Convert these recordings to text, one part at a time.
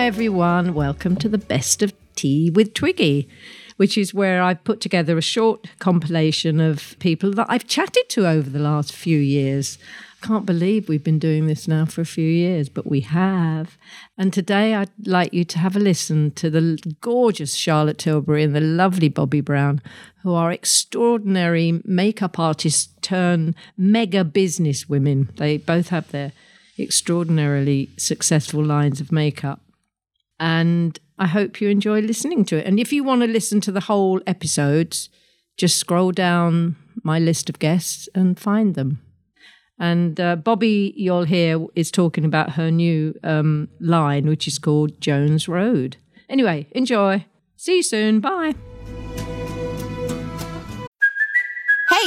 Hi everyone, welcome to the Best of Tea with Twiggy, which is where I've put together a short compilation of people that I've chatted to over the last few years. Can't believe we've been doing this now for a few years, but we have. And today I'd like you to have a listen to the gorgeous Charlotte Tilbury and the lovely Bobbi Brown, who are extraordinary makeup artists turn mega business women. They both have their extraordinarily successful lines of makeup. And I hope you enjoy listening to it. And if you want to listen to the whole episodes, just scroll down my list of guests and find them. And Bobbi, you'll hear, is talking about her new line, which is called Jones Road. Anyway, enjoy. See you soon. Bye. Hey,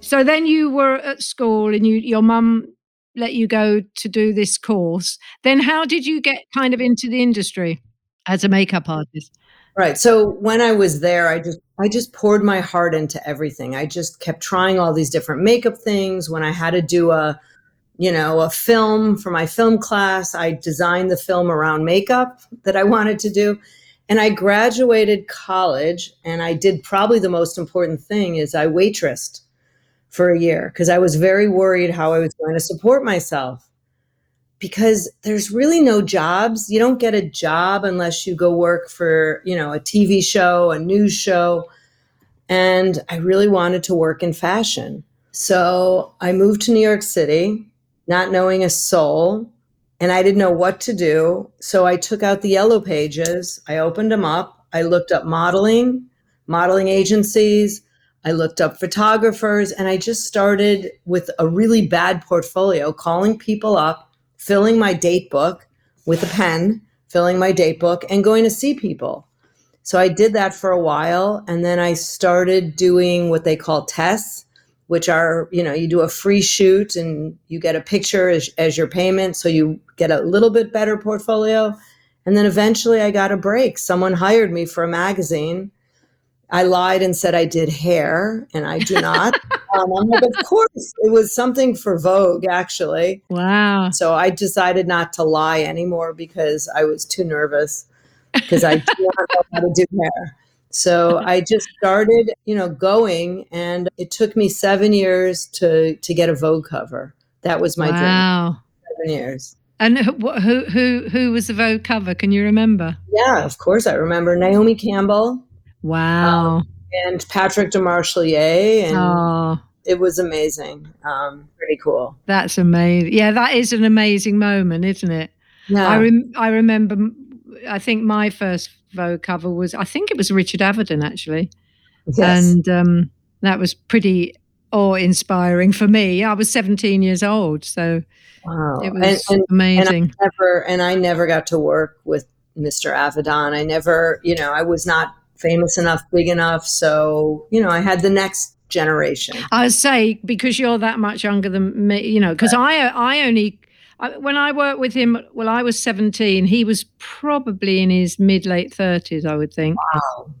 So then you were at school and your mum let you go to do this course. Then how did you get kind of into the industry as a makeup artist? Right. So when I was there, I just poured my heart into everything. I just kept trying all these different makeup things. When I had to do a film for my film class, I designed the film around makeup that I wanted to do. And I graduated college and I did probably the most important thing is I waitressed for a year because I was very worried how I was going to support myself because there's really no jobs. You don't get a job unless you go work for, a TV show, a news show. And I really wanted to work in fashion. So I moved to New York City, not knowing a soul, and I didn't know what to do. So I took out the yellow pages. I opened them up. I looked up modeling agencies, I looked up photographers, and I just started with a really bad portfolio, calling people up, filling my date book with a pen, and going to see people. So I did that for a while, and then I started doing what they call tests, which are, you do a free shoot and you get a picture as your payment, so you get a little bit better portfolio. And then eventually I got a break. Someone hired me for a magazine. I lied and said I did hair, and I do not. I'm like, of course, it was something for Vogue, actually. Wow. So I decided not to lie anymore because I was too nervous because I do not know how to do hair. So I just started, going, and it took me 7 years to get a Vogue cover. That was my dream. 7 years. And who was the Vogue cover? Can you remember? Yeah, of course I remember. Naomi Campbell. Wow. And Patrick de Demarchelier. And It was amazing. Pretty cool. That's amazing. Yeah, that is an amazing moment, isn't it? Yeah. I remember, I think my first Vogue cover was, I think it was Richard Avedon, actually. Yes. And that was pretty awe-inspiring for me. I was 17 years old, so it was amazing. And I never got to work with Mr. Avedon. I never, I was not famous enough, big enough. So, I had the next generation. I would say because you're that much younger than me, because when I worked with him, well, I was 17. He was probably in his mid-late 30s, I would think.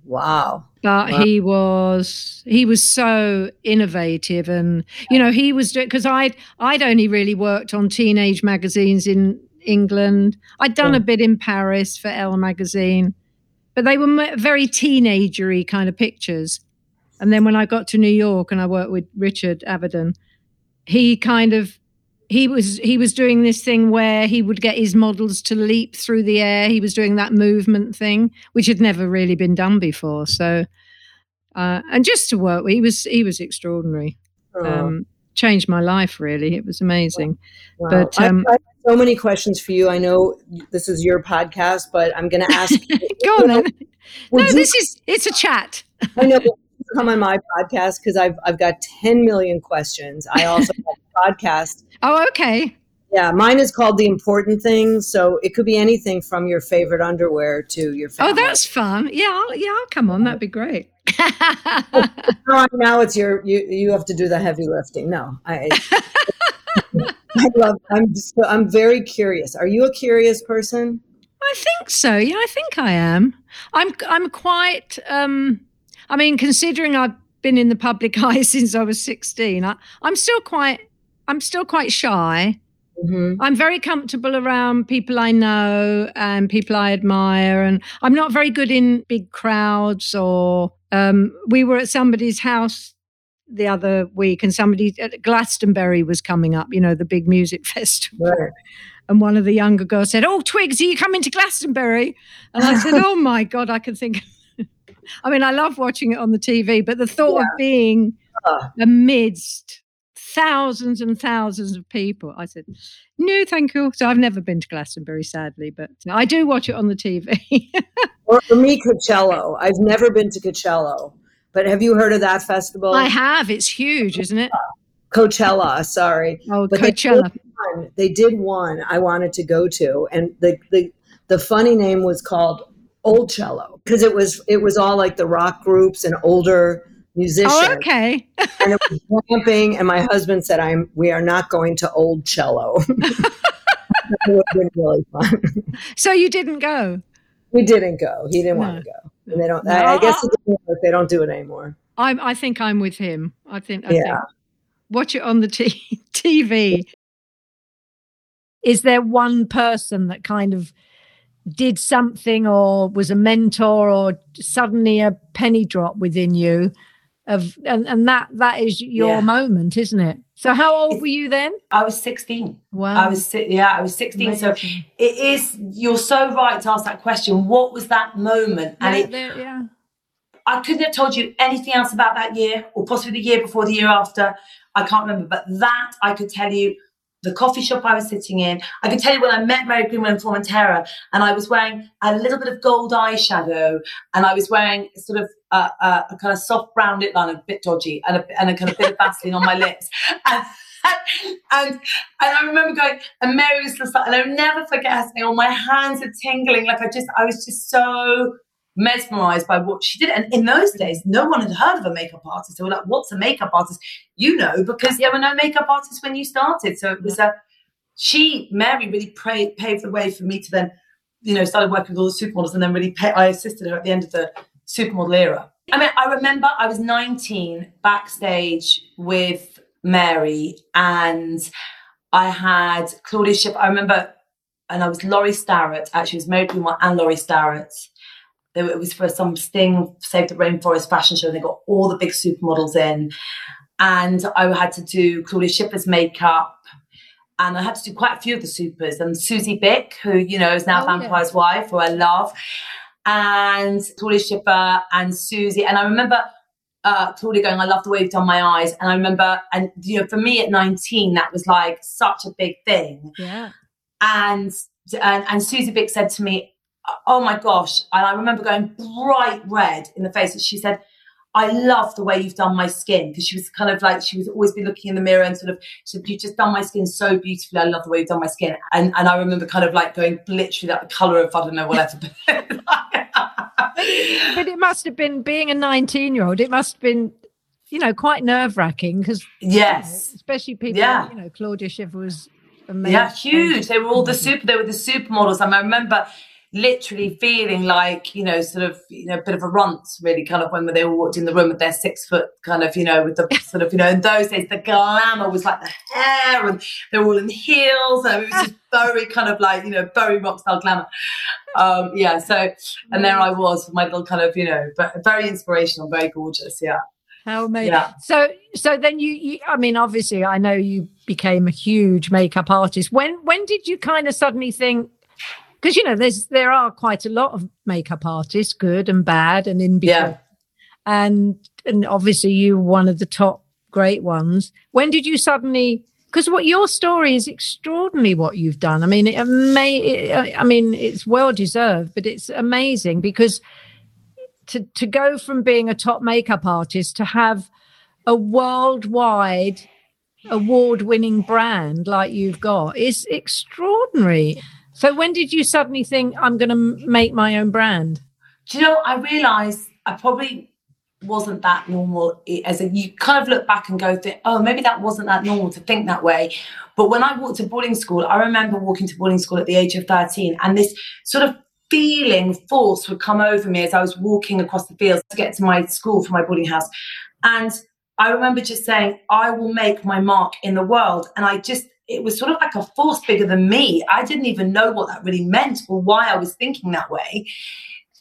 Wow. But he was so innovative and, he was, because I'd only really worked on teenage magazines in England. I'd done a bit in Paris for Elle Magazine. But they were very teenagery kind of pictures. And then when I got to New York and I worked with Richard Avedon, he was doing this thing where he would get his models to leap through the air. He was doing that movement thing, which had never really been done before. So, and just to work, he was extraordinary. Changed my life, really. It was amazing. Wow. But I have so many questions for you. I know this is your podcast, but I'm going to ask you. Go on then. It's a chat. I know, but come on my podcast because I've got 10 million questions. I also have a podcast. Oh, okay. Yeah, mine is called The Important Things, so it could be anything from your favorite underwear to your favorite. Oh, that's fun. Yeah, I'll come on. That'd be great. Now it's you have to do the heavy lifting. No, I'm very curious. Are you a curious person? I think so. Yeah, I think I am. I'm quite, I mean, considering I've been in the public eye since I was 16, I'm still quite shy. Mm-hmm. I'm very comfortable around people I know and people I admire, and I'm not very good in big crowds or we were at somebody's house the other week and somebody at Glastonbury was coming up, you know, the big music festival. Right. And one of the younger girls said, "Oh, Twigs, are you coming to Glastonbury?" And I said, "Oh my God, I can think." I mean, I love watching it on the TV, but the thought of being amidst thousands and thousands of people, I said, "No, thank you." So I've never been to Glastonbury, sadly, but I do watch it on the TV. Or for me, Coachella. I've never been to Coachella, but have you heard of that festival? I have. It's huge, isn't it? Coachella, sorry. Oh, but Coachella. They did one I wanted to go to, and the funny name was called Old Cello because it was all like the rock groups and older musicians. Oh, okay. And it was camping, and my husband said, we are not going to Old Cello. It would have been really fun. So you didn't go? We didn't go. He didn't want to go. And they don't. No. I guess they don't do it anymore. I think I'm with him. I think. Watch it on the TV. Is there one person that kind of did something or was a mentor or suddenly a penny drop within you and that is your moment, isn't it? So how old were you then? I was 16. Wow. I was 16. Amazing. So it is, you're so right to ask that question. What was that moment? And I couldn't have told you anything else about that year or possibly the year before, the year after. I can't remember, but that I could tell you. The coffee shop I was sitting in. I can tell you when I met Mary Greenwell in Formantera, and I was wearing a little bit of gold eyeshadow, and I was wearing sort of a kind of soft brown lip line, a bit dodgy, and a kind of bit of Vaseline on my lips. And I remember going, and Mary was just like, and I'll never forget her saying, "Oh, my hands are tingling." Like I was just so mesmerised by what she did. And in those days, no one had heard of a makeup artist. They were like, "What's a makeup artist?" You know, because there were no makeup artists when you started. So it was Mary really paved the way for me to then, you know, started working with all the supermodels and then really I assisted her at the end of the supermodel era. I mean, I remember I was 19 backstage with Mary and I had Claudia Schiffer. I remember, and I was Laurie Starrett. Actually, it was Mary Pluin and Laurie Starrett. It was for some Sting Save the Rainforest fashion show, and they got all the big supermodels in. And I had to do Claudia Schiffer's makeup, and I had to do quite a few of the supers. And Susie Bick, who, you know, is now Vampire's wife, who I love, and Claudia Schiffer and Susie. And I remember Claudia going, "I love the way you've done my eyes." And I remember, and, you know, for me at 19, that was like such a big thing. Yeah. And Susie Bick said to me, "Oh my gosh," and I remember going bright red in the face. And she said, "I love the way you've done my skin," because she was kind of like, she was always be looking in the mirror and sort of said, "You've just done my skin so beautifully. I love the way you've done my skin." And I remember kind of like going literally like the colour of, I don't know, whatever. But it must have been, being a 19-year-old, it must have been, you know, quite nerve-wracking because, yes, you know, especially people, you know, Claudia Schiffer was amazing. Yeah, huge. They were all the supermodels. And I remember literally feeling like, you know, sort of, you know, a bit of a runt, really, kind of when they all walked in the room with their 6 foot kind of, you know, with the sort of, you know, in those days, the glamour was like the hair and they were all in heels. And it was just very kind of like, you know, very rock style glamour. So, and there I was with my little kind of, you know, but very inspirational, very gorgeous. Yeah. How amazing. Yeah. So then you, I mean, obviously I know you became a huge makeup artist. When did you kind of suddenly think, because, you know, there are quite a lot of makeup artists, good and bad and in between. Yeah. And obviously you were one of the top great ones. When did you suddenly, because what your story is extraordinary, what you've done. I mean, it's well deserved, but it's amazing because to go from being a top makeup artist to have a worldwide award-winning brand like you've got is extraordinary. So when did you suddenly think, I'm going to make my own brand? Do you know, I realised I probably wasn't that normal. As in, you kind of look back and go, oh, maybe that wasn't that normal to think that way. But when I walked to boarding school, I remember walking to boarding school at the age of 13, and this sort of feeling force would come over me as I was walking across the fields to get to my school from my boarding house. And I remember just saying, I will make my mark in the world. And it was sort of like a force bigger than me. I didn't even know what that really meant or why I was thinking that way.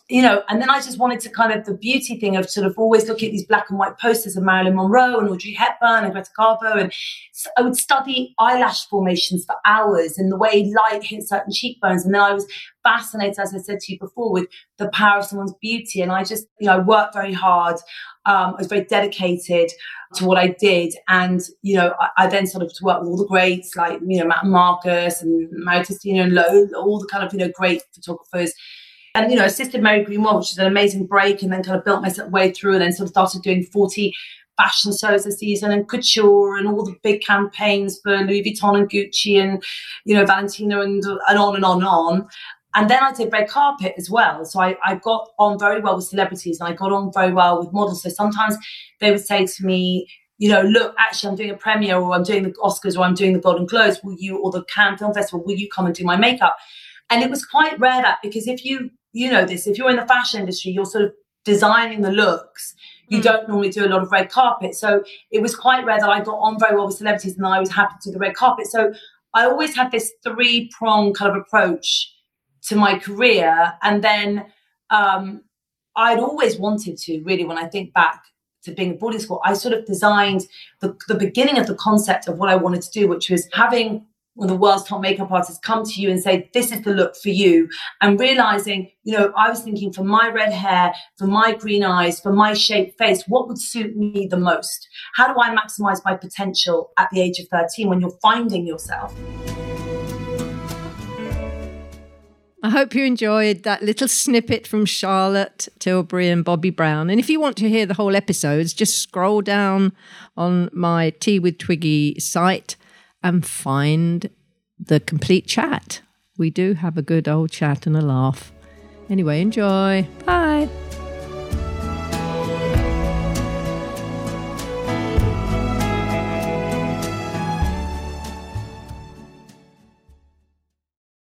You know, and then I just wanted to kind of the beauty thing of sort of always looking at these black and white posters of Marilyn Monroe and Audrey Hepburn and Greta Garbo. And so I would study eyelash formations for hours and the way light hits certain cheekbones. And then I was fascinated, as I said to you before, with the power of someone's beauty. And I just, you know, I worked very hard. I was very dedicated to what I did. And, you know, I then sort of worked with all the greats like, you know, Matt Marcus and Mario Testino and Lowe, all the kind of, you know, great photographers. And, you know, assisted Mary Greenwell, which is an amazing break, and then kind of built my way through, and then sort of started doing 40 fashion shows a season and couture and all the big campaigns for Louis Vuitton and Gucci and, you know, Valentina and on and on and on. And then I did red carpet as well. So I got on very well with celebrities and I got on very well with models. So sometimes they would say to me, you know, look, actually, I'm doing a premiere or I'm doing the Oscars or I'm doing the Golden Globes. Will you, or the Cannes Film Festival, will you come and do my makeup? And it was quite rare that, because if you know this, if you're in the fashion industry, you're sort of designing the looks. You don't normally do a lot of red carpet. So it was quite rare that I got on very well with celebrities and I was happy to do the red carpet. So I always had this three-pronged kind of approach to my career. And then I'd always wanted to, really, when I think back to being at boarding school, I sort of designed the beginning of the concept of what I wanted to do, which was having one of the world's top makeup artists come to you and say, this is the look for you. And realizing, you know, I was thinking for my red hair, for my green eyes, for my shaped face, what would suit me the most? How do I maximize my potential at the age of 13 when you're finding yourself? I hope you enjoyed that little snippet from Charlotte Tilbury and Bobbi Brown. And if you want to hear the whole episodes, just scroll down on my Tea with Twiggy site and find the complete chat. We do have a good old chat and a laugh. Anyway, enjoy. Bye.